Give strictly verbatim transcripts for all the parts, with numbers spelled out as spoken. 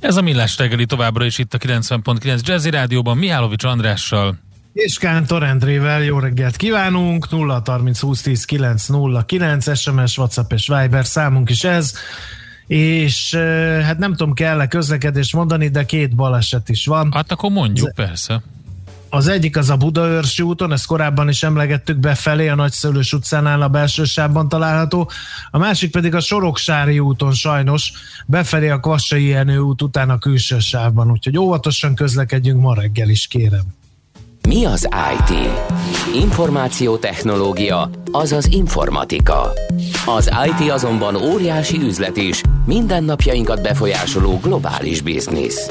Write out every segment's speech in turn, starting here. Ez a millás reggeli továbbra is itt a kilencven egész kilenc Jazzy Rádióban Mihálovics Andrással. És Kántor Andrével jó reggelt kívánunk, nulla harminc húsz tíz kilenc nulla kilenc, es em es, WhatsApp és Viber számunk is ez, és hát nem tudom, kell-e közlekedést mondani, de két baleset is van. Hát akkor mondjuk, az, persze. Az egyik az a Budaőrsi úton, ezt korábban is emlegettük, befelé a Nagyszőlős utcánál a belső sávban található, a másik pedig a Soroksári úton sajnos, befelé a Kvassai Enő út után a külső sávban, úgyhogy óvatosan közlekedjünk ma reggel is, kérem. Mi az i té? Információtechnológia, azaz informatika. Az i té azonban óriási üzlet is, mindennapjainkat befolyásoló globális biznisz.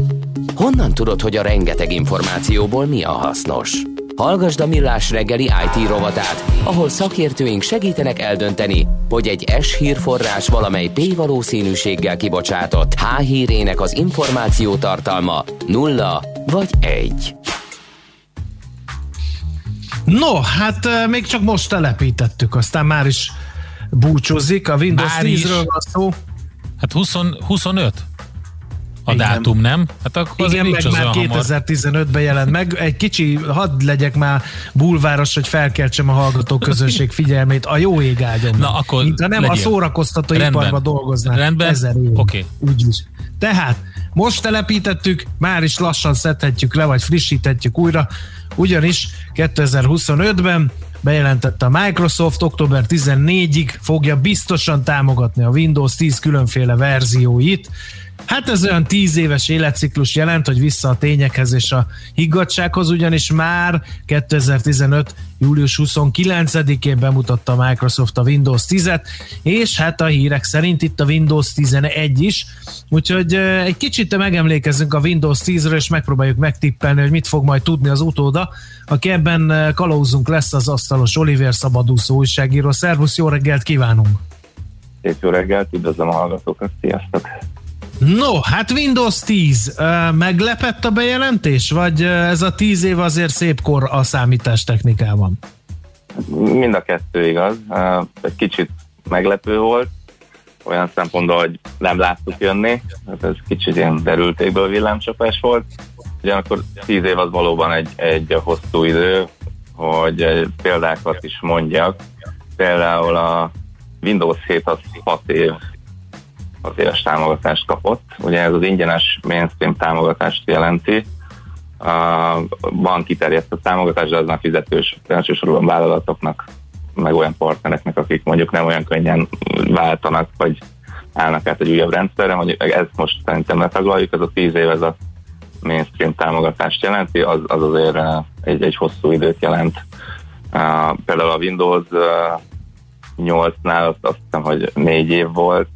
Honnan tudod, hogy a rengeteg információból mi a hasznos? Hallgasd a Millás reggeli i té rovatát, ahol szakértőink segítenek eldönteni, hogy egy S-hírforrás valamely P-valószínűséggel kibocsátott H-hírének az információ tartalma nulla vagy egy. No, hát még csak most telepítettük, aztán már is búcsúzik, a Windows tízről van szó. Hát húsz, huszonöt a igen. Dátum, nem? Hát akkor igen, meg már kétezer-tizenötben jelent meg. Egy kicsi, hadd legyek már bulváros, hogy felkeltsem a hallgatóközönség figyelmét a jó ég ágyamban. Na, akkor mint ha nem legyél. A szórakoztató rendben. Iparban dolgoznánk. Rendben? Ezer év. Okay. Úgyis. Tehát most telepítettük, már is lassan szedhetjük le, vagy frissíthetjük újra, ugyanis kétezer-huszonötben bejelentette a Microsoft, október tizennegyedikéig fogja biztosan támogatni a Windows tíz különféle verzióit. Hát ez olyan tíz éves életciklus jelent, hogy vissza a tényekhez és a higgadsághoz, ugyanis már kétezer-tizenöt július huszonkilencedikén bemutatta a Microsoft a Windows tízet, és hát a hírek szerint itt a Windows tizenegy is, úgyhogy egy kicsit megemlékezzünk a Windows tízről, és megpróbáljuk megtippelni, hogy mit fog majd tudni az utóda, aki ebben kalauzunk lesz, az Asztalos Oliver Szabadúszó újságíró. Szervusz, jó reggelt kívánunk! Szép jó reggelt, üdvözlöm a hallgatókat, sziasztok! No, hát Windows tíz. Meglepett a bejelentés? Vagy ez a tíz év azért szép kor a számítástechnikában? Mind a kettő igaz. Egy kicsit meglepő volt, olyan szempontból, hogy nem láttuk jönni. Hát ez kicsit ilyen derültékből villámcsapás volt. Ugyanakkor tíz év az valóban egy, egy hosszú idő, hogy példákat is mondjak. Például a Windows hét az hat év. Az éves támogatást kapott. Ugye ez az ingyenes mainstream támogatást jelenti. Van kiterjesztett támogatás, de az már fizetős, elsősorban vállalatoknak, meg olyan partnereknek, akik mondjuk nem olyan könnyen váltanak, vagy állnak át egy újabb rendszerre. Mondjuk ezt most szerintem letaglaljuk, ez a tíz év, ez a mainstream támogatást jelenti, az, az azért egy, egy hosszú időt jelent. Például a Windows nyolcnál azt, azt hiszem, hogy négy év volt,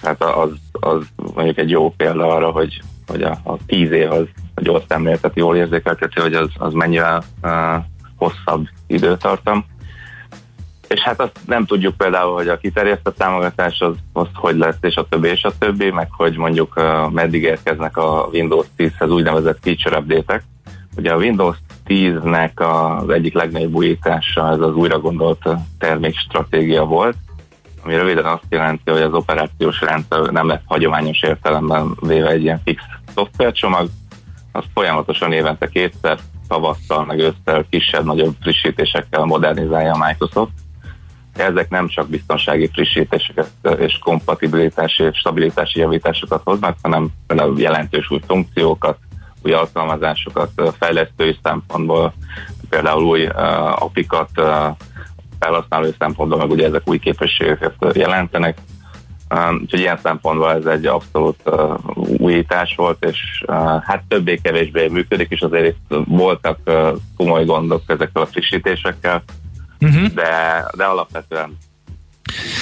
tehát az, az mondjuk egy jó példa arra, hogy, hogy a, a tíz év az a gyors szemlélteti, jól érzékelteti, hogy az, az mennyivel uh, hosszabb időtartam. És hát azt nem tudjuk például, hogy a kiterjesztett támogatás az, az hogy lesz, és a többi, és a többi, meg hogy mondjuk uh, meddig érkeznek a Windows tízhez úgynevezett feature update-ek. Ugye a Windows tíznek az egyik legnagyobb újítása ez az újra gondolt termékstratégia volt, ami röviden azt jelenti, hogy az operációs rendszer nem lesz hagyományos értelemben véve egy ilyen fix szoftvercsomag, az folyamatosan évente kétszer, tavasszal, meg ősszel kisebb-nagyobb frissítésekkel modernizálja a Microsoft. Ezek nem csak biztonsági frissítéseket és kompatibilitási, stabilitási javításokat hoznak, hanem jelentős új funkciókat, új alkalmazásokat, fejlesztői szempontból, például új uh, apikat, uh, felhasználó szempontból, meg ugye ezek új képességeket jelentenek. Úgyhogy ilyen szempontból ez egy abszolút újítás volt, és hát többé-kevésbé működik, és azért itt voltak komoly gondok ezekkel a frissítésekkel, uh-huh. de, de alapvetően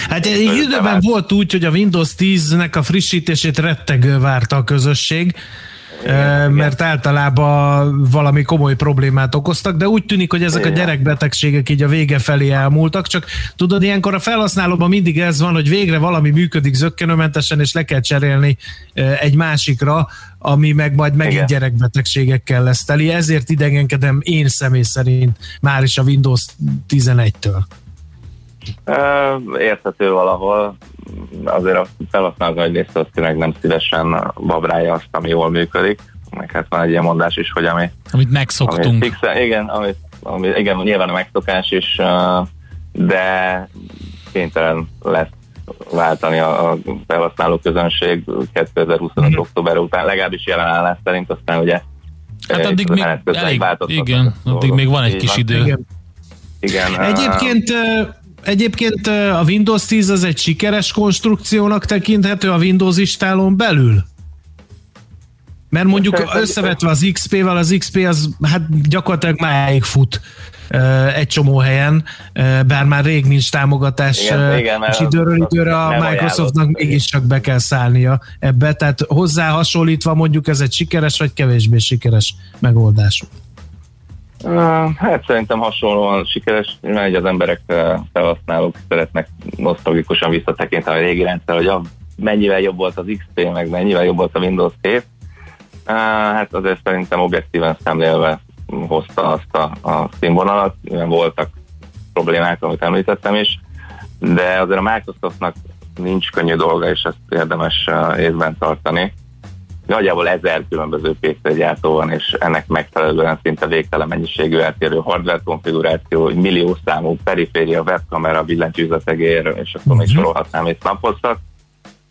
hát egy időben volt úgy, hogy a Windows tíznek a frissítését rettegő várta a közösség. igen, mert igen. általában valami komoly problémát okoztak, de úgy tűnik, hogy ezek igen. a gyerekbetegségek így a vége felé elmúltak, csak tudod, ilyenkor a felhasználóban mindig ez van, hogy végre valami működik zökkenőmentesen, és le kell cserélni egy másikra, ami meg majd megint igen. gyerekbetegségekkel lesz teli, ezért idegenkedem én személy szerint már is a Windows tizenegytől. Érthető valahol, azért a felhasználó nagy része az tényleg nem szívesen babrálja azt, ami jól működik, meg hát van egy ilyen mondás is, hogy ami, amit megszoktunk. Ami fixe, igen, ami, ami, igen, nyilván a megszokás is, de kénytelen lesz váltani a felhasználó közönség kétezer-huszonöt mm. október után, legalábbis jelenállás szerint, aztán ugye hát addig még elég, igen, addig még van egy kis idő. Igen. Igen, egyébként Egyébként a Windows tíz az egy sikeres konstrukciónak tekinthető a Windows istálón belül? Mert mondjuk összevetve az iksz pé-vel, az iksz pé az hát gyakorlatilag máig fut egy csomó helyen, bár már rég nincs támogatás, igen, igen, és időről időre a Microsoftnak mégiscsak be kell szállnia ebbe, tehát hozzá hasonlítva mondjuk ez egy sikeres vagy kevésbé sikeres megoldás. Hát szerintem hasonlóan sikeres, mert így az emberek, felhasználók szeretnek nosztalgikusan visszatekinteni a régi rendszer, hogy a, mennyivel jobb volt az iksz pé, meg mennyivel jobb volt a Windows hét. Hát azért szerintem objektíven szemlélve hozta azt a, a színvonalat, mivel voltak problémák, amit említettem is, de azért a Microsoftnak nincs könnyű dolga, és ezt érdemes észben tartani. Nagyjából ezer különböző pé cé gyártó van, és ennek megfelelően szinte végtelen mennyiségű eltérő hardware konfiguráció, millió számú periféria, webkamera, billentyűzetegér, és akkor még sorolhatnám itt naposzak.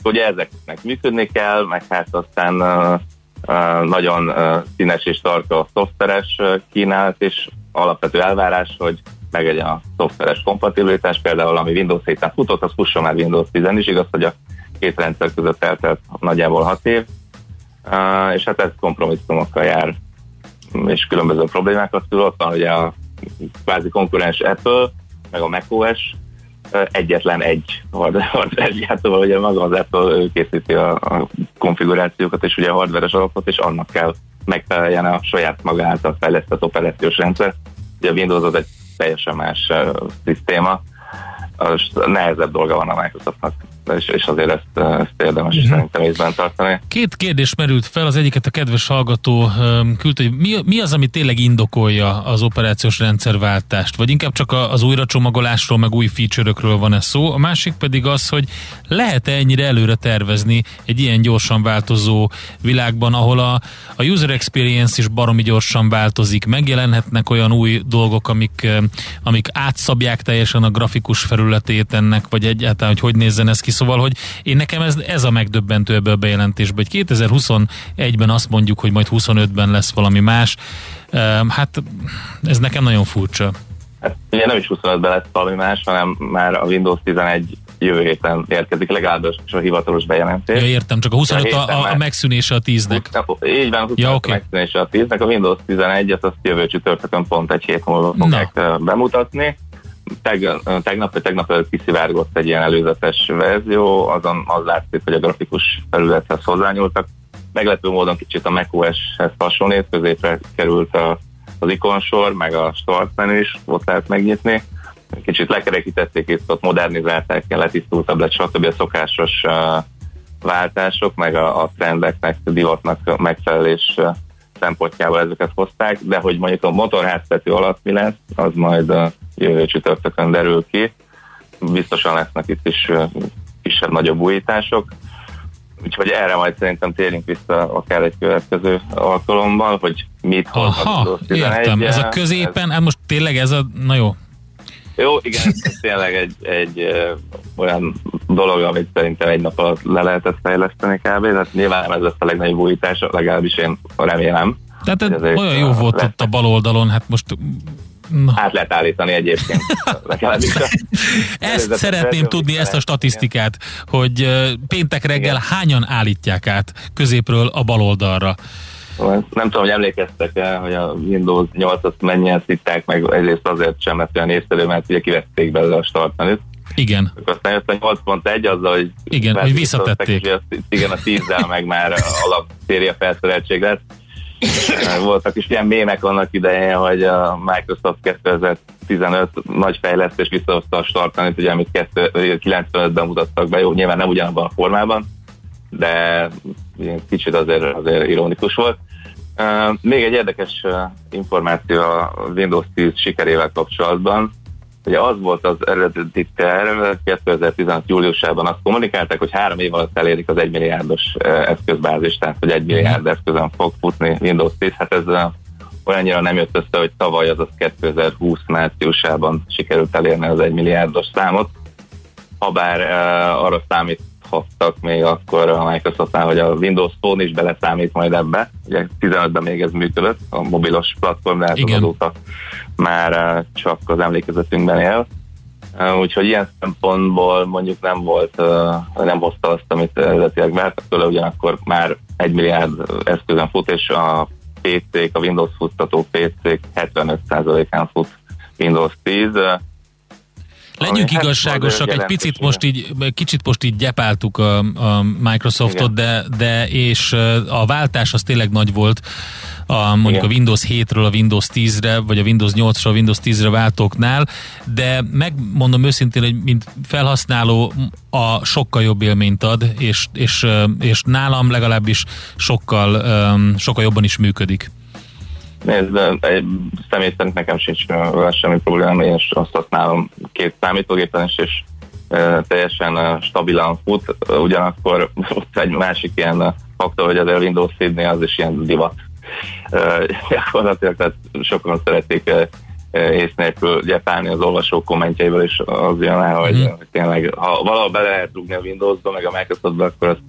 Ugye ezeknek működni kell, meg hát aztán uh, uh, nagyon uh, színes és tarka a szoftveres uh, kínálat, és alapvető elvárás, hogy meglegyen a szoftveres kompatibilitás, például ami Windows héten futott, az fusson már Windows tízen is, igaz, hogy a két rendszer között eltelt nagyjából hat év, Uh, és hát ez kompromisszumokkal jár, és különböző problémákat szül. Ott van ugye a kvázi konkurens Apple, meg a MacOS, uh, egyetlen egy hardware gyártóval, ugye maga az Apple készíti a, a konfigurációkat, és ugye a hardveres alapot, és annak kell megfeleljen a saját maga által fejlesztett operációs rendszer. Ugye a Windows az egy teljesen más uh, szisztéma, és nehezebb dolga van a Microsoftnak. És, és azért ezt, ezt érdemes uh-huh. szerintem észben tartani. Két kérdés merült fel, az egyiket a kedves hallgató küldte, hogy mi, mi az, ami tényleg indokolja az operációs rendszerváltást, vagy inkább csak az újracsomagolásról, meg új feature-ökről van ez szó, a másik pedig az, hogy lehet-e ennyire előre tervezni egy ilyen gyorsan változó világban, ahol a, a user experience is baromi gyorsan változik, megjelenhetnek olyan új dolgok, amik, amik átszabják teljesen a grafikus felületét ennek, vagy egyáltalán, hogy hogy nézzen ez ki. Szóval, hogy én nekem ez, ez a megdöbbentő ebből a bejelentésből, hogy kétezer-huszonegyben azt mondjuk, hogy majd huszonötben lesz valami más. Hát ez nekem nagyon furcsa. Hát, ugye nem is huszonötben lesz valami más, hanem már a Windows tizenegy jövő héten érkezik, legalábbis a hivatalos bejelentés. Ja, értem, csak a huszonöt a, a, a megszűnése a tíznek. Így van, huszonöt ja, okay. a megszűnése a tíznek. A Windows tizenegy, azt jövő csütörtökön pont egy hét múlva fogják bemutatni. Teg, tegnap, tegnap előtt kiszivárgott egy ilyen előzetes verzió, azon az látszik, hogy a grafikus felülethez hozzányúltak. Meglepő módon kicsit a macOS-hez hasonlít, középre került a, az ikonsor, meg a start menü is, ott lehet megnyitni. Kicsit lekerekítették itt, ott modernizálták, letisztultabb lett, stb. A szokásos uh, váltások, meg a, a trendeknek, divatnak megfelelés uh, szempontjából ezeket hozták, de hogy mondjuk a motorháztető alatt mi lesz, az majd a jövő csütörtökön derül ki. Biztosan lesznek itt is kisebb-nagyobb újítások. Úgyhogy erre majd szerintem térünk vissza akár egy következő alkalommal, hogy mit hoznak. Aha, értem. Ez a középen, ez... hát most tényleg ez a... Na jó. Jó, igen, ez tényleg egy, egy olyan dolog, amit szerintem egy nap alatt le lehetett fejleszteni kb. Tehát nyilván ez lesz a legnagyobb újítás, legalábbis én remélem. Tehát olyan jó volt lesz. Ott a bal oldalon, hát most... Na. Át lehet állítani egyébként. Ezt szeretném tudni, ezt a statisztikát, hogy péntek reggel igen. hányan állítják át középről a bal oldalra. Nem tudom, hogy emlékeztek-e, hogy a Windows nyolcat mennyien szitták, meg egyrészt azért sem, mert olyan észszerű, mert ugye kivették belőle a start menüt. Igen. Aztán jött a nyolc pont egy azzal, hogy... Igen, hogy visszatették. Azt, igen, a tízzel meg már alapszéria felszereltség lett. Voltak is ilyen mémek annak idején, hogy a Microsoft kétezer-tizenöt nagy fejlesztés visszahozta a startanit, ugye, amit kilencvenötben mutattak be, jó, nyilván nem ugyanabban a formában, de kicsit azért, azért ironikus volt. Uh, még egy érdekes uh, információ a Windows tíz sikerével kapcsolatban. Ugye az volt az eredeti terv, kétezer-tizenöt júliusában azt kommunikálták, hogy három év alatt elérik az egymilliárdos uh, eszközbázist, tehát hogy egy milliárd eszközön fog futni Windows tíz. Hát ez uh, olyannyira nem jött össze, hogy tavaly, azaz kétezer-húsz márciusában sikerült elérni az egymilliárdos számot. Habár uh, arra számít hoztak még akkor a Microsoftnál, hogy a Windows Phone is beleszámít majd ebbe. Ugye tizenötben még ez működött, a mobilos platform, de azóta már csak az emlékezetünkben él. Úgyhogy ilyen szempontból mondjuk nem volt, nem hozta azt, amit eredetileg vártak tőle, ugyanakkor már egy milliárd eszközön fut, és a pé cék, a Windows futtató pé cék hetvenöt százalékán fut Windows tíz. Legyünk Ami igazságosak, egy picit most így, kicsit most így gyepáltuk a, a Microsoftot, de, de és a váltás az tényleg nagy volt, a, mondjuk Igen. a Windows hétről a Windows tízre, vagy a Windows nyolcra a Windows tízre váltóknál, de megmondom őszintén, hogy mint felhasználó a sokkal jobb élményt ad, és, és, és nálam legalábbis sokkal, sokkal jobban is működik. Nézd, személy szerint nekem sincs semmi problémám, én azt használom két számítógépen is, és e, teljesen e, stabilan fut, ugyanakkor ott egy másik ilyen faktor, hogy az Windows hét-nél az is ilyen divat. E, gyakorlatilag tehát sokan szerették e, ész nélkül gyepálni az olvasók kommentjeiből, és az jön el, hogy mm. tényleg, ha valahol bele lehet rúgni a Windows-ba, meg a Microsoft-ba, akkor azt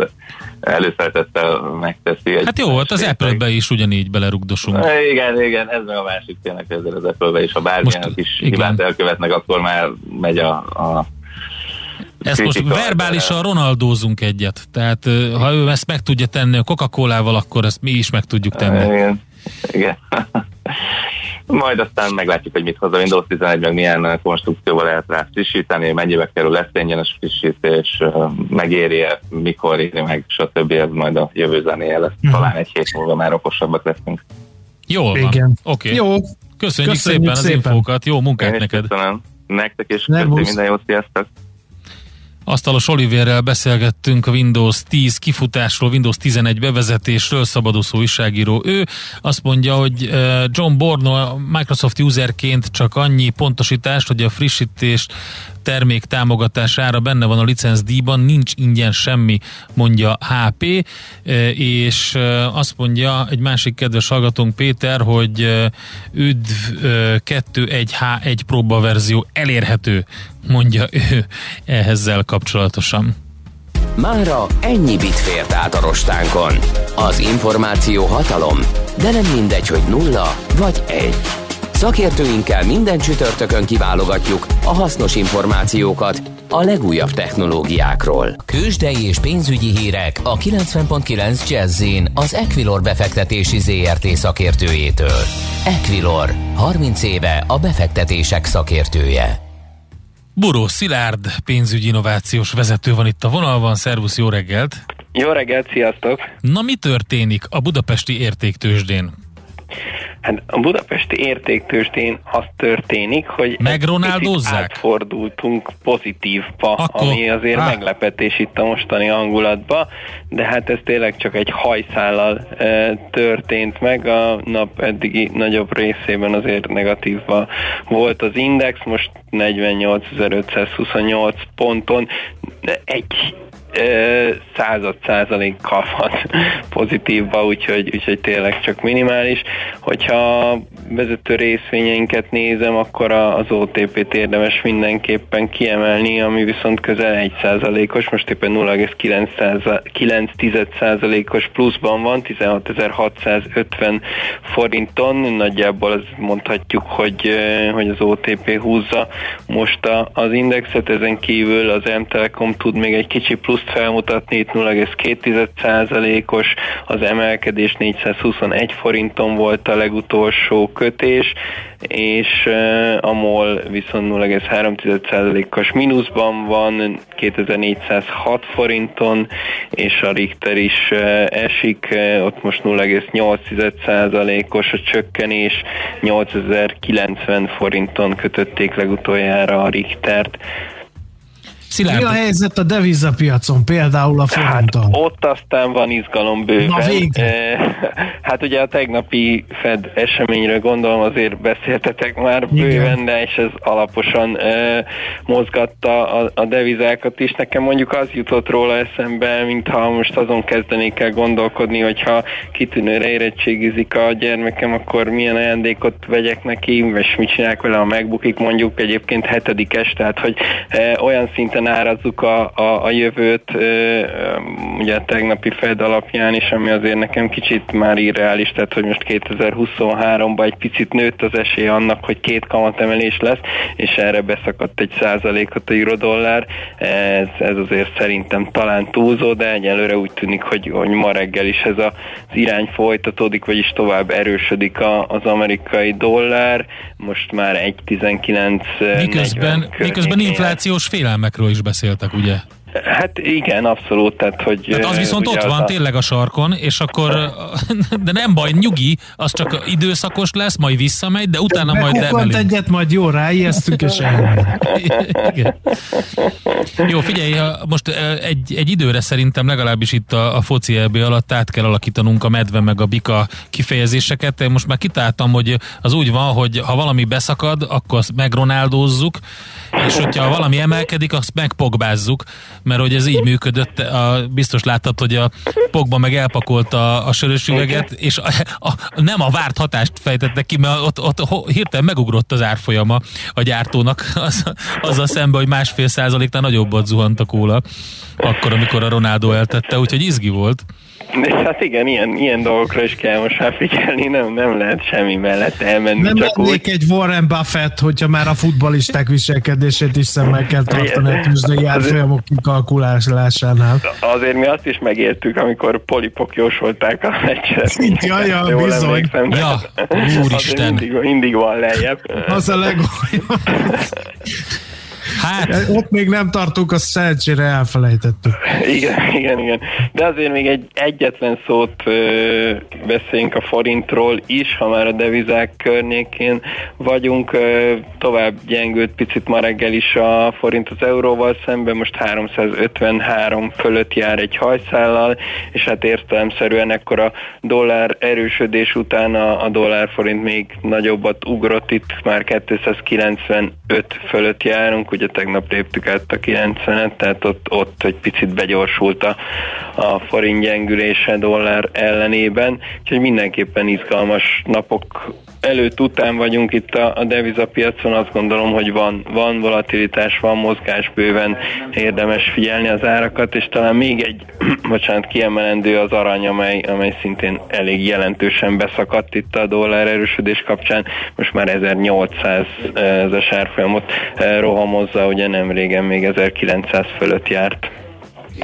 előszeretettel megteszi. Hát jó, volt az Apple-be is ugyanígy belerugdosunk. Igen, igen, ez meg a másik tényleg, ezért az Apple-be is, ha bármilyen kis hibát elkövetnek, akkor már megy a... a Ezt most verbálisan ronaldózunk egyet, tehát ha ő ezt meg tudja tenni a Coca-Colával, akkor ezt mi is meg tudjuk tenni. Igen, igen. Majd aztán meglátjuk, hogy mit hoz a Windows tizenegy, meg milyen konstrukcióval lehet rá frissíteni, mennyibe kerül, lesz ingyenes frissítés, megéri-e, mikor éri meg, stb. Ez majd a jövő zenéje lesz. Mm. Talán egy hét múlva már okosabbak leszünk. Jól van. Oké. Okay. Jó. Köszönjük, Köszönjük szépen, szépen az infókat. Jó munkát neked. Köszönöm. Nektek is. Köszönjük. Minden jót. Sziasztok. Asztalos Oliverrel beszélgettünk a Windows tíz kifutásról, Windows tizenegy bevezetésről, szabadúszó újságíró ő. Azt mondja, hogy John Borno Microsoft userként csak annyi pontosítást, hogy a frissítés termék támogatására benne van a licencdíjban, nincs ingyen semmi, mondja há pé, és azt mondja egy másik kedves hallgatónk, Péter, hogy üdv kettő egy há egy próbaverzió elérhető, mondja ő ezzel kapcsolatosan. Mára ennyi bit fért át a rostánkon. Az információ hatalom, de nem mindegy, hogy nulla vagy egy. Szakértőinkkel minden csütörtökön kiválogatjuk a hasznos információkat a legújabb technológiákról. Kősdei és pénzügyi hírek a kilencven pont kilenc Jazzin az Equilor befektetési zé er té szakértőjétől. Equilor, harminc éve a befektetések szakértője. Boros Szilárd pénzügyi innovációs vezető van itt a vonalban. Szervusz, jó reggelt! Jó reggelt, sziasztok! Na, mi történik a budapesti értéktőzsdén? Hát a budapesti értéktőzsdén az történik, hogy átfordultunk pozitívba, Akkor, ami azért á. meglepetés itt a mostani hangulatba, de hát ez tényleg csak egy hajszállal e, történt meg, a nap eddigi nagyobb részében azért negatívba volt az index, most negyvennyolcezer-ötszázhuszonnyolc ponton egy század százalékkal van pozitívba, úgyhogy, úgyhogy tényleg csak minimális. Hogyha vezető részvényeinket nézem, akkor az o té pét érdemes mindenképpen kiemelni, ami viszont közel egy százalékos, most éppen nulla egész kilenc százalékos pluszban van, tizenhatezer-hatszázötven forinton, nagyjából azt mondhatjuk, hogy, hogy az o té pé húzza most az indexet, ezen kívül az M-Telekom tud még egy kicsi plusz tudsz felmutatni, itt nulla egész két százalékos az emelkedés, négyszázhuszonegy forinton volt a legutolsó kötés, és a MOL viszont nulla egész három százalékos mínuszban van, kétezer-négyszázhat forinton, és a Richter is esik, ott most nulla egész nyolc százalékos a csökkenés, nyolcezer-kilencven forinton kötötték legutoljára a Richtert. Szilárd. Mi a helyzet a devizapiacon, például a forinttal? Hát ott aztán van izgalom bőven. Hát ugye a tegnapi Fed eseményről gondolom azért beszéltetek már bőven, de és ez alaposan mozgatta a devizákat is. Nekem mondjuk az jutott róla eszembe, mintha most azon kezdenék el gondolkodni, hogyha kitűnőre érettségizik a gyermekem, akkor milyen ajándékot vegyek neki, és mit csinálják vele, ha megbukik, mondjuk egyébként hetedikes, tehát hogy olyan szinten árazzuk a, a, a jövőt, ugye a tegnapi Fed alapján is, ami azért nekem kicsit már irreális, tehát hogy most kétezer-huszonháromban egy picit nőtt az esély annak, hogy két kamatemelés lesz, és erre beszakadt egy százalékot a eurodollár, ez, ez azért szerintem talán túlzó, de egyelőre úgy tűnik, hogy, hogy ma reggel is ez az irány folytatódik, vagyis tovább erősödik a, az amerikai dollár, most már egy tizenkilenc negyven. Miközben, miközben inflációs félelmekről is beszéltek, ugye? Hát igen, abszolút. Tehát, hogy tehát az viszont ott van a... tényleg a sarkon, és akkor, de nem baj, nyugi, az csak időszakos lesz, majd visszamegy, de utána de majd lemelünk. Egyet, majd jó, ráijesztünk, és igen. Jó, figyelj, most egy, egy időre szerintem legalábbis itt a, a foci é bé alatt át kell alakítanunk a medve meg a bika kifejezéseket. Én most már kitáltam, hogy az úgy van, hogy ha valami beszakad, akkor azt megronáldozzuk, és hogyha valami emelkedik, azt megpogbázzuk, mert hogy ez így működött, a, biztos láttad, hogy a Pogba meg elpakolta a, a sörös üveget, és a, a, nem a várt hatást fejtette ki, mert ott, ott hirtelen megugrott az árfolyama a gyártónak az, azzal szemben, hogy másfél százaléknál nagyobbat zuhant a kóla, akkor, amikor a Ronaldo eltette, úgyhogy izgi volt. Hát igen, ilyen, ilyen dolgokra is kell most már figyelni, nem, nem lehet semmi mellett elmenni. Nem csak lennék úgy egy Warren Buffett, hogyha már a futballisták viselkedését is szemmel kell tartani a tűzsdei árfolyamok kikalkulálásánál. Azért mi azt is megértük, amikor polipok jósolták a meccset. Jaj, jaj, bizony. Ja, úristen. Mindig, mindig van lejjebb. Az a legolyabb. Hát. Ott még nem tartunk, azt szerencsére elfelejtettük. Igen, igen, igen. De azért még egy egyetlen szót ö, beszéljünk a forintról is, ha már a devizák környékén vagyunk. Ö, tovább gyengült picit ma reggel is a forint az euróval szemben, most háromszázötvenhárom fölött jár egy hajszállal, és hát értelemszerűen ekkor a dollár erősödés után a, a dollár forint még nagyobbat ugrott, itt már kétszázkilencvenöt fölött járunk, ugye tegnap léptük át a kilencvenet, tehát ott, ott egy picit begyorsult a, a forint gyengülése dollár ellenében, úgyhogy mindenképpen izgalmas napok előtt után vagyunk itt a, a devizapiacon, azt gondolom, hogy van, van volatilitás, van mozgás, bőven érdemes figyelni az árakat, és talán még egy, bocsánat, kiemelendő az arany, amely, amely szintén elég jelentősen beszakadt itt a dollár erősödés kapcsán, most már ezernyolcszázas árfolyamot rohamozza, ugye nem régen még ezerkilencszáz fölött járt.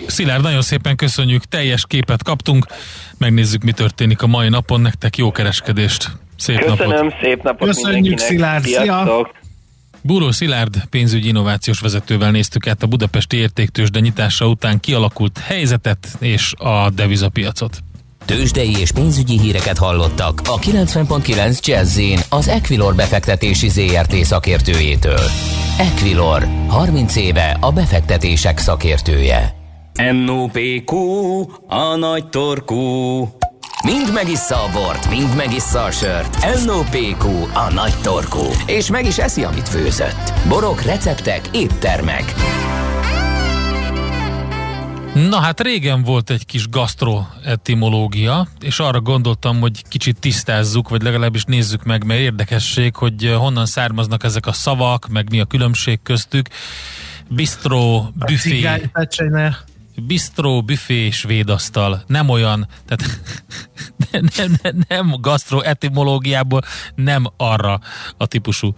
Szilárd, nagyon szépen köszönjük, teljes képet kaptunk, megnézzük, mi történik a mai napon, nektek jó kereskedést! Szép Köszönöm, napot. szép napot Köszönjük mindenkinek. Szilárd, szia! Boros Szilárd pénzügyi innovációs vezetővel néztük át a budapesti értéktőzsde nyitása után kialakult helyzetet és a devizapiacot. Tőzsdei és pénzügyi híreket hallottak a kilencven pont kilenc Jazzin az Equilor befektetési zé er té szakértőjétől. Equilor, harminc éve a befektetések szakértője. em o pé kú, a nagy torkú. Mind megissza a bort, mind megissza a sört. em o pé kú, a nagy torkú. És meg is eszi, amit főzött. Borok, receptek, éttermek. Na hát régen volt egy kis gasztroetimológia, és arra gondoltam, hogy kicsit tisztázzuk, vagy legalábbis nézzük meg, mert érdekesség, hogy honnan származnak ezek a szavak, meg mi a különbség köztük. Bistró, büfé... Cigány, bistró, büfé, svédasztal. Nem olyan, tehát nem, nem, nem gasztroetimológiából, nem arra a típusú,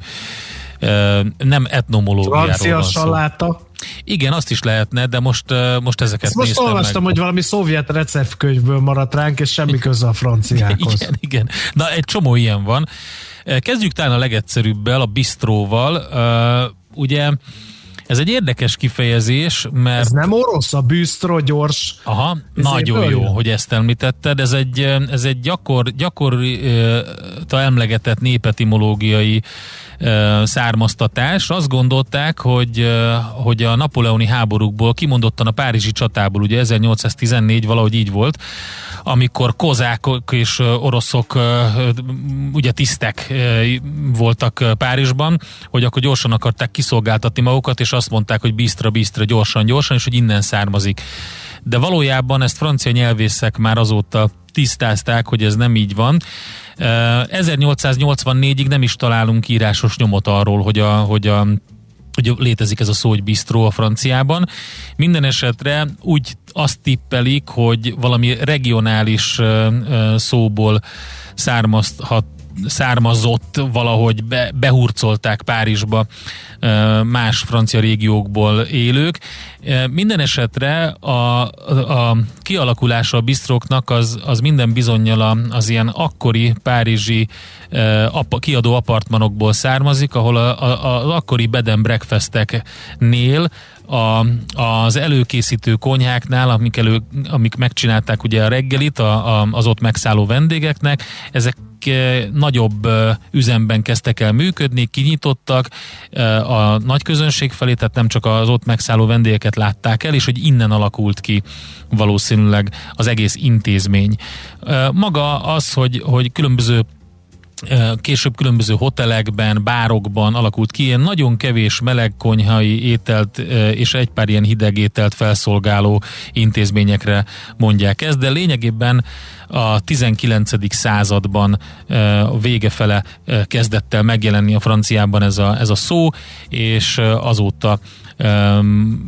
nem etnomológiáról van szó. Francia saláta. Igen, azt is lehetne, de most, most ezeket Ezt most néztem Most olvastam, meg. Hogy valami szovjet receptkönyvből maradt ránk, és semmi köze a franciákhoz. Igen, igen. Na, egy csomó ilyen van. Kezdjük talán a legegyszerűbbel, a bistróval. Ugye, ez egy érdekes kifejezés, mert... Ez nem orosz, a bistro, gyors... Aha, nagyon jó, hogy ezt említetted. Ez egy, ez egy gyakor, gyakorta emlegetett népetimológiai származtatás. Azt gondolták, hogy, hogy a napóleoni háborúkból, kimondottan a párizsi csatából, ugye ezernyolcszáztizennégy valahogy így volt, amikor kozákok és oroszok ugye tisztek voltak Párizsban, hogy akkor gyorsan akarták kiszolgáltatni magukat, és azt mondták, hogy bíztra, bíztra, gyorsan, gyorsan, és hogy innen származik. De valójában ezt francia nyelvészek már azóta tisztázták, hogy ez nem így van. ezernyolcszáznyolcvannégyig nem is találunk írásos nyomot arról, hogy, a, hogy, a, hogy létezik ez a szó, hogy bistró a franciában. Minden esetre úgy azt tippelik, hogy valami regionális szóból származhat, származott, valahogy be, behurcolták Párizsba más francia régiókból élők. Minden esetre a, a kialakulása a bistróknak az, az minden bizonnyal az ilyen akkori párizsi kiadó apartmanokból származik, ahol a, a, az akkori bed and breakfasteknél A, az előkészítő konyháknál, amik, elő, amik megcsinálták ugye a reggelit a, a, az ott megszálló vendégeknek, ezek e, nagyobb e, üzemben kezdtek el működni, kinyitottak e, a nagy közönség felé, tehát nem csak az ott megszálló vendégeket látták el, és hogy innen alakult ki valószínűleg az egész intézmény. E, maga az, hogy, hogy különböző később különböző hotelekben, bárokban alakult ki ilyen nagyon kevés melegkonyhai ételt és egy pár ilyen hideg ételt felszolgáló intézményekre mondják ezt, de lényegében a tizenkilencedik században a végefele kezdett el megjelenni a franciában ez a, ez a szó, és azóta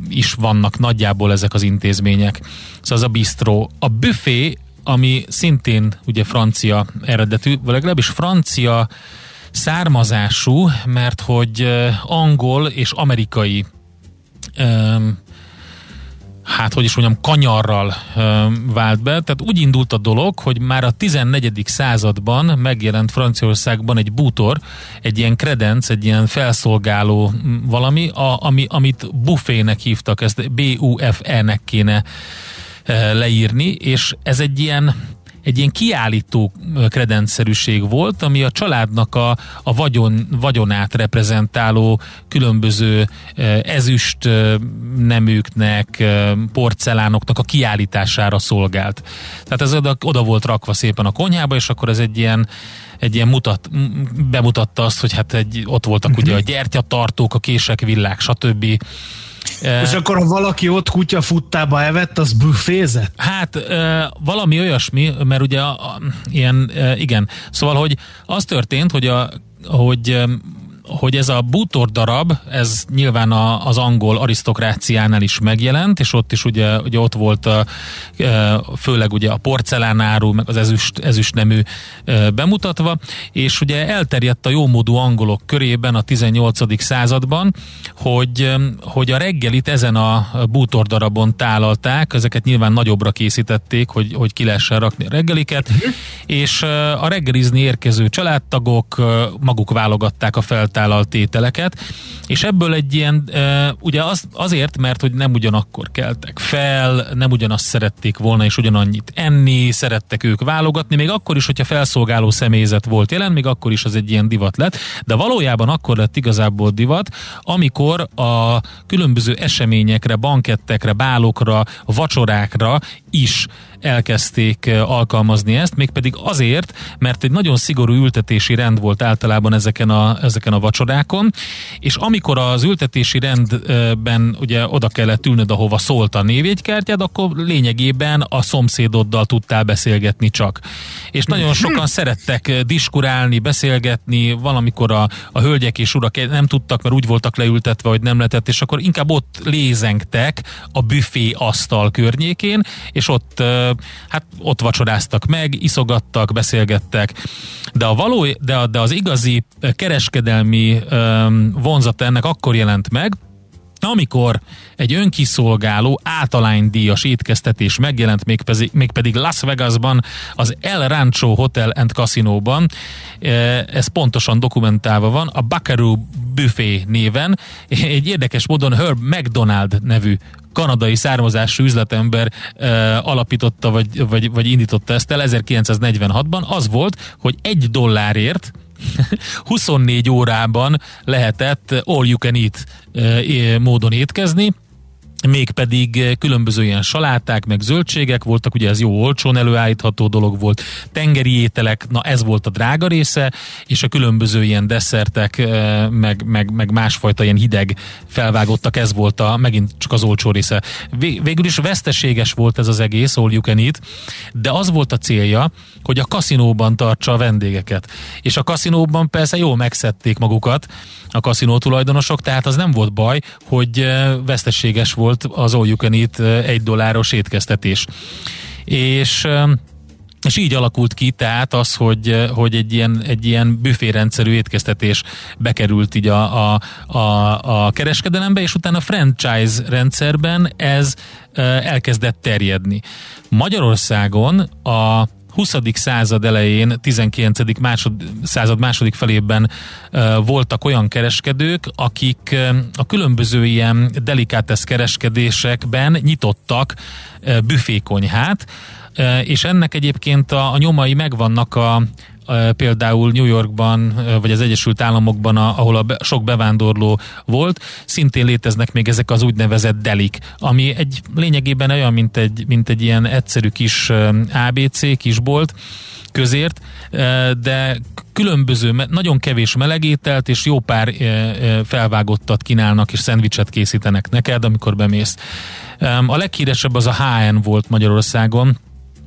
is vannak nagyjából ezek az intézmények. Szóval az a bistró. A büfé, ami szintén ugye francia eredetű, vagy legalábbis francia származású, mert hogy angol és amerikai um, hát hogy is mondjam, kanyarral um, vált be. Tehát úgy indult a dolog, hogy már a tizennegyedik században megjelent Franciaországban egy bútor, egy ilyen kredenc, egy ilyen felszolgáló valami, a, ami, amit buffének hívtak, ezt B U F E-nek kéne leírni, és ez egy ilyen, egy ilyen kiállító kredencszerűség volt, ami a családnak a, a vagyon, vagyonát reprezentáló különböző ezüst neműknek, porcelánoknak a kiállítására szolgált. Tehát ez oda, oda volt rakva szépen a konyhába, és akkor ez egy ilyen egy ilyen mutat, bemutatta azt, hogy hát egy, ott voltak ugye a gyertyatartók, a kések, villák, stb. És akkor, ha valaki ott kutya futtába evett, az büfézett? Hát valami olyasmi, mert ugye ilyen, igen. Szóval, hogy az történt, hogy, a, hogy, hogy ez a bútor darab, ez nyilván a, az angol arisztokráciánál is megjelent, és ott is ugye, ugye ott volt a, főleg ugye a porcelánáru, meg az ezüst, ezüstnemű bemutatva, és ugye elterjedt a jómódú angolok körében a tizennyolcadik században, hogy, hogy a reggelit ezen a bútor darabon tálalták, ezeket nyilván nagyobbra készítették, hogy, hogy ki lehessen rakni a reggeliket, és a reggelizni érkező családtagok maguk válogatták a felt tálalt ételeket, és ebből egy ilyen, ugye az, azért, mert hogy nem ugyanakkor keltek fel, nem ugyanazt szerették volna, és ugyanannyit enni, szerettek ők válogatni, még akkor is, hogyha felszolgáló személyzet volt jelen, még akkor is az egy ilyen divat lett, de valójában akkor lett igazából divat, amikor a különböző eseményekre, bankettekre, bálokra, vacsorákra is elkezdték alkalmazni ezt, mégpedig azért, mert egy nagyon szigorú ültetési rend volt általában ezeken a, ezeken a vacsorákon, és amikor az ültetési rendben ugye oda kellett ülnöd, ahova szólt a névjegykártyád, akkor lényegében a szomszédoddal tudtál beszélgetni csak. És nagyon sokan szerettek diskurálni, beszélgetni, valamikor a, a hölgyek és urak nem tudtak, mert úgy voltak leültetve, hogy nem lehetett, és akkor inkább ott lézengtek a büfé asztal környékén, és ott hát ott vacsoráztak meg, iszogattak, beszélgettek. De, a való, de, de az igazi kereskedelmi vonzata ennek akkor jelent meg, amikor egy önkiszolgáló általánydíjas étkeztetés megjelent, mégpedig, mégpedig Las Vegasban, az El Rancho Hotel and Casino-ban, ez pontosan dokumentálva van, a Bacaru Buffet néven, egy érdekes módon Herb McDonald nevű kanadai származású üzletember e, alapította, vagy, vagy, vagy indította ezt el ezerkilencszáznegyvenhatban. Az volt, hogy egy dollárért huszonnégy órában lehetett all you can eat e, módon étkezni, mégpedig különböző ilyen saláták, meg zöldségek voltak, ugye ez jó olcsón előállítható dolog volt, tengeri ételek, na ez volt a drága része, és a különböző ilyen desszertek, meg, meg, meg másfajta ilyen hideg felvágottak, ez volt a, megint csak az olcsó része. Végül is veszteséges volt ez az egész, all you can eat, de az volt a célja, hogy a kaszinóban tartsa a vendégeket. És a kaszinóban persze jól megszedték magukat a kaszinó tulajdonosok, tehát az nem volt baj, hogy veszteséges volt az all you can eat egy dolláros étkeztetés. És, és így alakult ki tehát az, hogy, hogy egy ilyen, egy ilyen büférendszerű étkeztetés bekerült így a, a, a, a kereskedelembe, és utána a franchise rendszerben ez elkezdett terjedni. Magyarországon a huszadik század elején, tizenkilencedik másod, század második felében e, voltak olyan kereskedők, akik e, a különböző ilyen delikátesz kereskedésekben nyitottak e, büfékonyhát, e, és ennek egyébként a, a nyomai megvannak a például New Yorkban, vagy az Egyesült Államokban, ahol a be, sok bevándorló volt, szintén léteznek még ezek az úgynevezett delik, ami egy lényegében olyan, mint egy, mint egy ilyen egyszerű kis á bé cé, kisbolt, közért, de különböző, nagyon kevés melegételt és jó pár felvágottat kínálnak, és szendvicset készítenek neked, amikor bemész. A leghíresebb az a há en volt Magyarországon,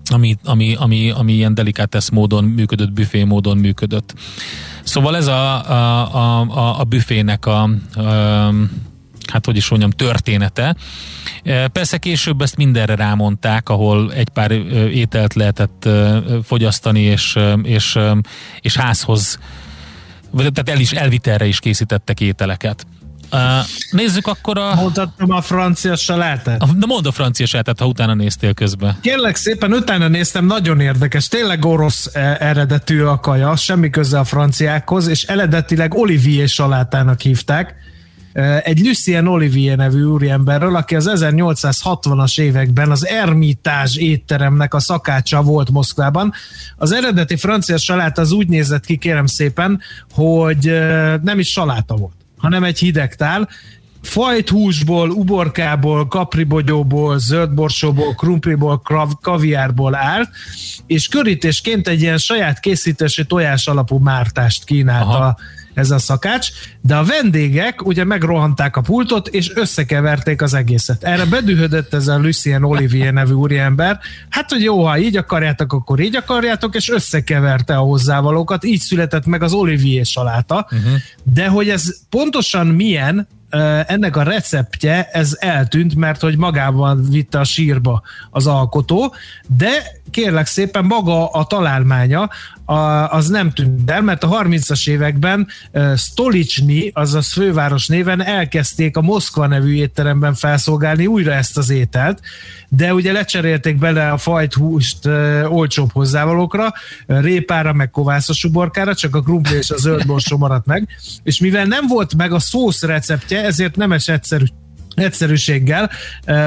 Ami, ami, ami, ami ilyen delikátesz módon működött, büfé módon működött. Szóval ez a, a, a, a büfének a, a, hát hogy is mondjam, története. Persze később ezt mindenre rámondták, ahol egy pár ételt lehetett fogyasztani, és, és, és házhoz, tehát el is, elvitelre is készítettek ételeket. Uh, nézzük akkor a... Mondhattam a francia salátát. De mondd a francia salátát, ha utána néztél közben. Kérlek szépen, utána néztem, nagyon érdekes. Tényleg orosz eredetű a kaja, semmi köze a franciákhoz, és eredetileg Olivier salátának hívták. Egy Lucien Olivier nevű úriemberről, aki az ezernyolcszázhatvanas években az Ermitázs étteremnek a szakácsa volt Moszkvában. Az eredeti francia saláta az úgy nézett ki, kérem szépen, hogy nem is saláta volt, hanem egy hidegtál, fajt húsból, uborkából, kapribogyóból, zöldborsóból, krumpliból, krav, kaviárból állt, és körítésként egy ilyen saját készítésű tojás alapú mártást kínálta ez a szakács, de a vendégek ugye megrohanták a pultot, és összekeverték az egészet. Erre bedühödött ez a Lucien Olivier nevű úriember, hát hogy jó, ha így akarjátok, akkor így akarjátok, és összekeverte a hozzávalókat, így született meg az Olivier saláta, uh-huh. De hogy ez pontosan milyen, ennek a receptje, ez eltűnt, mert hogy magában vitte a sírba az alkotó, de kérlek szépen maga a találmánya az nem tűnt el, mert a harmincas években Stolicsnyi, azaz főváros néven elkezdték a Moszkva nevű étteremben felszolgálni újra ezt az ételt, de ugye lecserélték bele a fajt húst olcsóbb hozzávalókra, répára meg kovászos uborkára, csak a krumpli és a zöldborsó maradt meg, és mivel nem volt meg a szósz receptje, ezért nemes egyszerű egyszerűséggel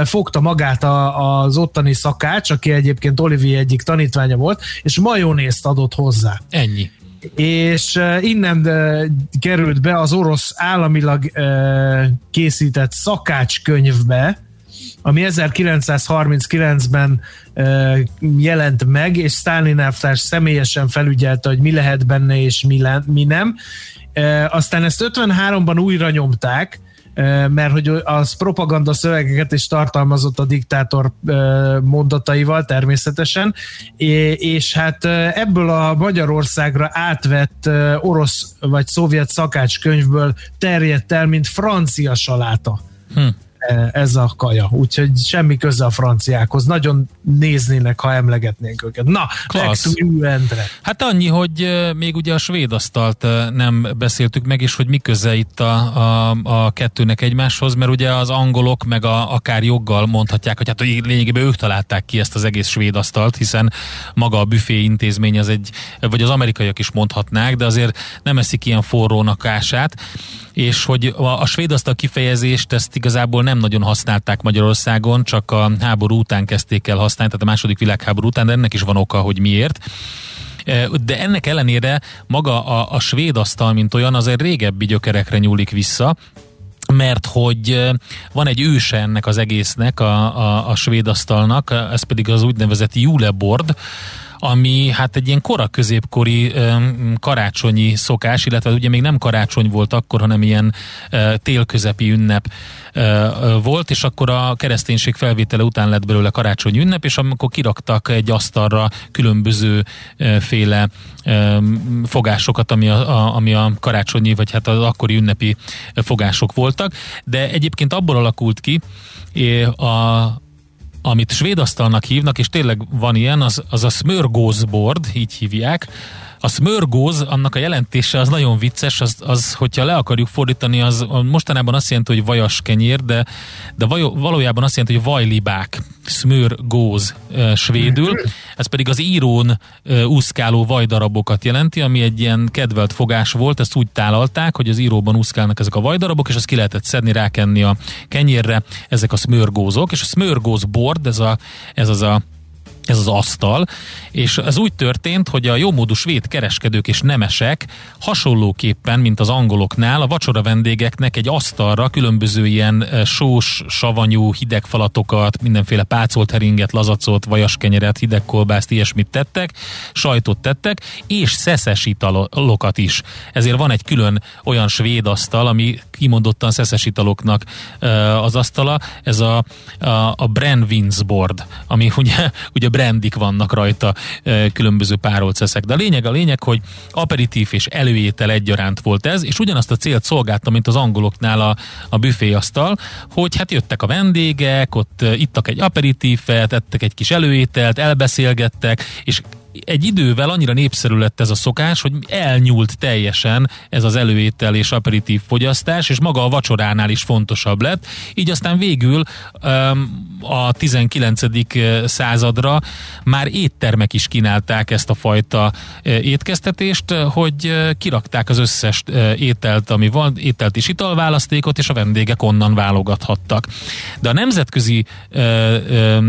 fogta magát a, az ottani szakács, aki egyébként Olivier egyik tanítványa volt, és majonézt adott hozzá. Ennyi. És innen került be az orosz államilag készített szakácskönyvbe, ami ezerkilencszázharminckilencben jelent meg, és Sztálin elvtárs személyesen felügyelte, hogy mi lehet benne és mi, le, mi nem. Aztán ezt ötvenháromban újra nyomták, mert hogy az propaganda szövegeket is tartalmazott a diktátor mondataival természetesen, és hát ebből a Magyarországra átvett orosz vagy szovjet szakácskönyvből terjedt el, mint francia saláta. Hm. ez a kaja. Úgyhogy semmi köze a franciákhoz. Nagyon néznének, ha emlegetnénk őket. Na, back to you, Endre. Hát annyi, hogy még ugye a svéd asztalt nem beszéltük meg, és hogy mi köze itt a, a, a kettőnek egymáshoz, mert ugye az angolok meg a, akár joggal mondhatják, hogy hát lényegében ők találták ki ezt az egész svéd asztalt, hiszen maga a büfé intézmény az egy, vagy az amerikaiak is mondhatnák, de azért nem eszik ilyen forrónak ását, és hogy a, a svéd asztal kifejezést ezt igazából nem nagyon használták Magyarországon, csak a háború után kezdték el használni, tehát a második világháború után, de ennek is van oka, hogy miért. De ennek ellenére maga a, a svéd asztal, mint olyan, azért régebbi gyökerekre nyúlik vissza, mert hogy van egy őse ennek az egésznek, a, a, a svéd asztalnak, ez pedig az úgynevezett julebord, ami hát egy ilyen kora középkori karácsonyi szokás, illetve ugye még nem karácsony volt akkor, hanem ilyen télközepi ünnep volt, és akkor a kereszténység felvétele után lett belőle karácsonyi ünnep, és amikor kiraktak egy asztalra különböző féle fogásokat, ami a, a, ami a karácsonyi, vagy hát az akkori ünnepi fogások voltak, de egyébként abból alakult ki a amit svéd asztalnak hívnak, és tényleg van ilyen, az, az a smörgósbord, így hívják. A smörgóz, annak a jelentése az nagyon vicces, az, az hogyha le akarjuk fordítani, az mostanában azt jelenti, hogy vajas kenyér, de, de vaj, valójában azt jelenti, hogy vajlibák, smörgóz e, svédül. Ez pedig az írón e, úszkáló vajdarabokat jelenti, ami egy ilyen kedvelt fogás volt, ezt úgy tálalták, hogy az íróban úszkálnak ezek a vajdarabok, és azt ki lehetett szedni, rákenni a kenyérre, ezek a smörgózok, és a smörgózbord, ez, a, ez az a ez az asztal, és ez úgy történt, hogy a jómódú svéd kereskedők és nemesek hasonlóképpen, mint az angoloknál, a vacsora vendégeknek egy asztalra különböző ilyen sós, savanyú, hideg falatokat, mindenféle pácolt heringet, lazacot, vajaskenyeret, hideg kolbászt, ilyesmit tettek, sajtot tettek, és szeszes italokat is. Ezért van egy külön olyan svéd asztal, ami kimondottan szeszes italoknak az asztala, ez a, a, a brännvinsbord, ami ugye, ugye brandik vannak rajta, különböző párolt szeszek. De a lényeg, a lényeg, hogy aperitív és előétel egyaránt volt ez, és ugyanazt a célt szolgálta, mint az angoloknál a, a büféasztal, hogy hát jöttek a vendégek, ott ittak egy aperitívet, ettek egy kis előételt, elbeszélgettek, és egy idővel annyira népszerű lett ez a szokás, hogy elnyúlt teljesen ez az előétel és aperitív fogyasztás, és maga a vacsoránál is fontosabb lett. Így aztán végül a tizenkilencedik századra már éttermek is kínálták ezt a fajta étkeztetést, hogy kirakták az összes ételt, ami van, ételt és italválasztékot, és a vendégek onnan válogathattak. De a nemzetközi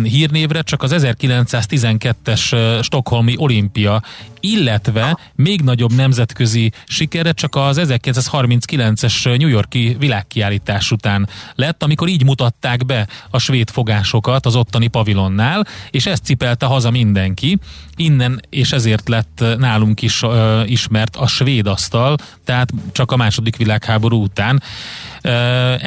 hírnévre csak az ezerkilencszáztizenkettes stockholmi olimpia, illetve még nagyobb nemzetközi sikere csak az ezerkilencszázharminckilences New York-i világkiállítás után lett, amikor így mutatták be a svéd fogásokat az ottani pavilonnál, és ezt cipelte haza mindenki, innen, és ezért lett nálunk is uh, ismert a svéd asztal, tehát csak a második világháború után. Uh,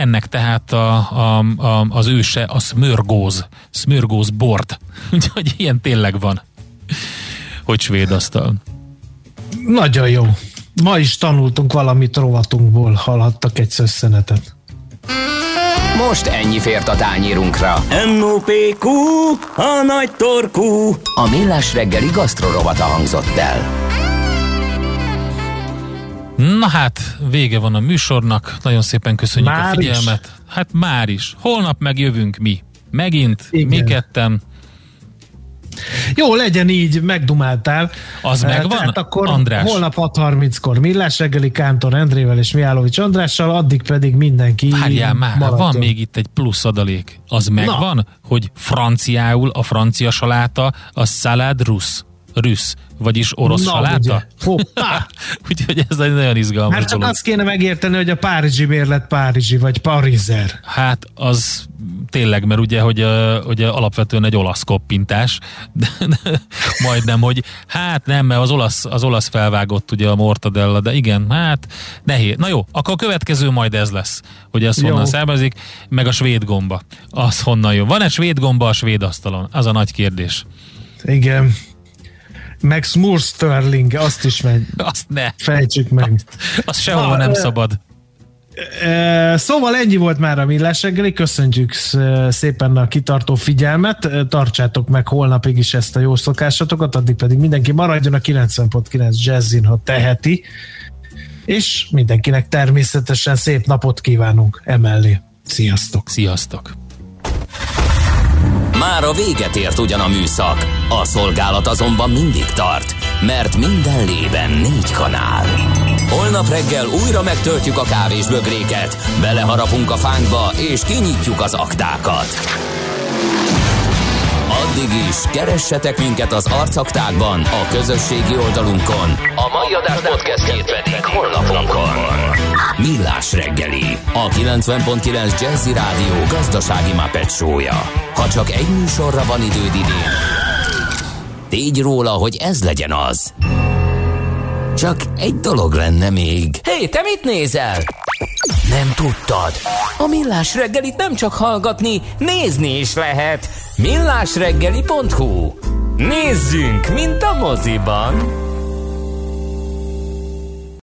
ennek tehát a, a, a, az őse a smörgóz, smörgósbord. Úgyhogy ilyen tényleg van, hogy svéd asztal. Nagyon jó. Ma is tanultunk valamit rovatunkból, hallhattak egy szösszenetet. Most ennyi fért a tányérunkra. em o pé kú, a nagy torkú. A Millás reggeli gasztrorovata hangzott el. Na hát, vége van a műsornak. Nagyon szépen köszönjük már a figyelmet. Is. Hát már is. Holnap megjövünk mi. Megint, igen, mi ketten. Jó, legyen így, megdumáltál. Az megvan, tehát akkor András? Holnap hat harminckor Millás reggeli Kántor Endrével és Mihálovics Andrással, addig pedig mindenki... Várjál már, maradjon. Van még itt egy plusz adalék. Az megvan, na, hogy franciául a francia saláta a szalád rusz. Rüsz, vagyis orosz saláta. Hoppá! Úgyhogy ez nagyon izgalmas. Hát csak azt kéne megérteni, hogy a párizsi bérlet párizsi, vagy parizer. Hát az tényleg, mert ugye, hogy, hogy alapvetően egy olasz koppintás, de, de majdnem, hogy hát nem, mert az olasz, az olasz felvágott ugye a mortadella, de igen, hát nehéz. Na jó, akkor a következő majd ez lesz, hogy ez honnan származik, meg a svéd gomba. Az honnan jön. Van-e svéd gomba a svéd asztalon? Az a nagy kérdés. Igen. Meg Smur Sterling, azt is meg. Azt ne. Fejtsük meg. Azt, azt sehova na, nem szabad. Szóval ennyi volt már a Millás reggeli, köszöntjük szépen a kitartó figyelmet, tartsátok meg holnapig is ezt a jó szokásatokat, addig pedig mindenki maradjon a kilencven pont kilenc Jazzin, ha teheti, és mindenkinek természetesen szép napot kívánunk emellé. Sziasztok! Sziasztok! Már a véget ért ugyan a műszak, a szolgálat azonban mindig tart, mert minden lében négy kanál. Holnap reggel újra megtöltjük a kávésbögréket, beleharapunk a fánkba és kinyitjuk az aktákat. Addig is keressetek minket az arcaktákban, a közösségi oldalunkon. A mai adás podcastjét pedig holnapunkon. Millás reggeli, a kilencven pont kilenc Jazzy Rádió gazdasági Muppet show-ja. Ha csak egy műsorra van időd idén, tégy róla, hogy ez legyen az. Csak egy dolog lenne még. Hé, hey, te mit nézel? Nem tudtad? A Millás reggelit nem csak hallgatni, nézni is lehet. millásreggeli pont hu. Nézzünk, mint a moziban!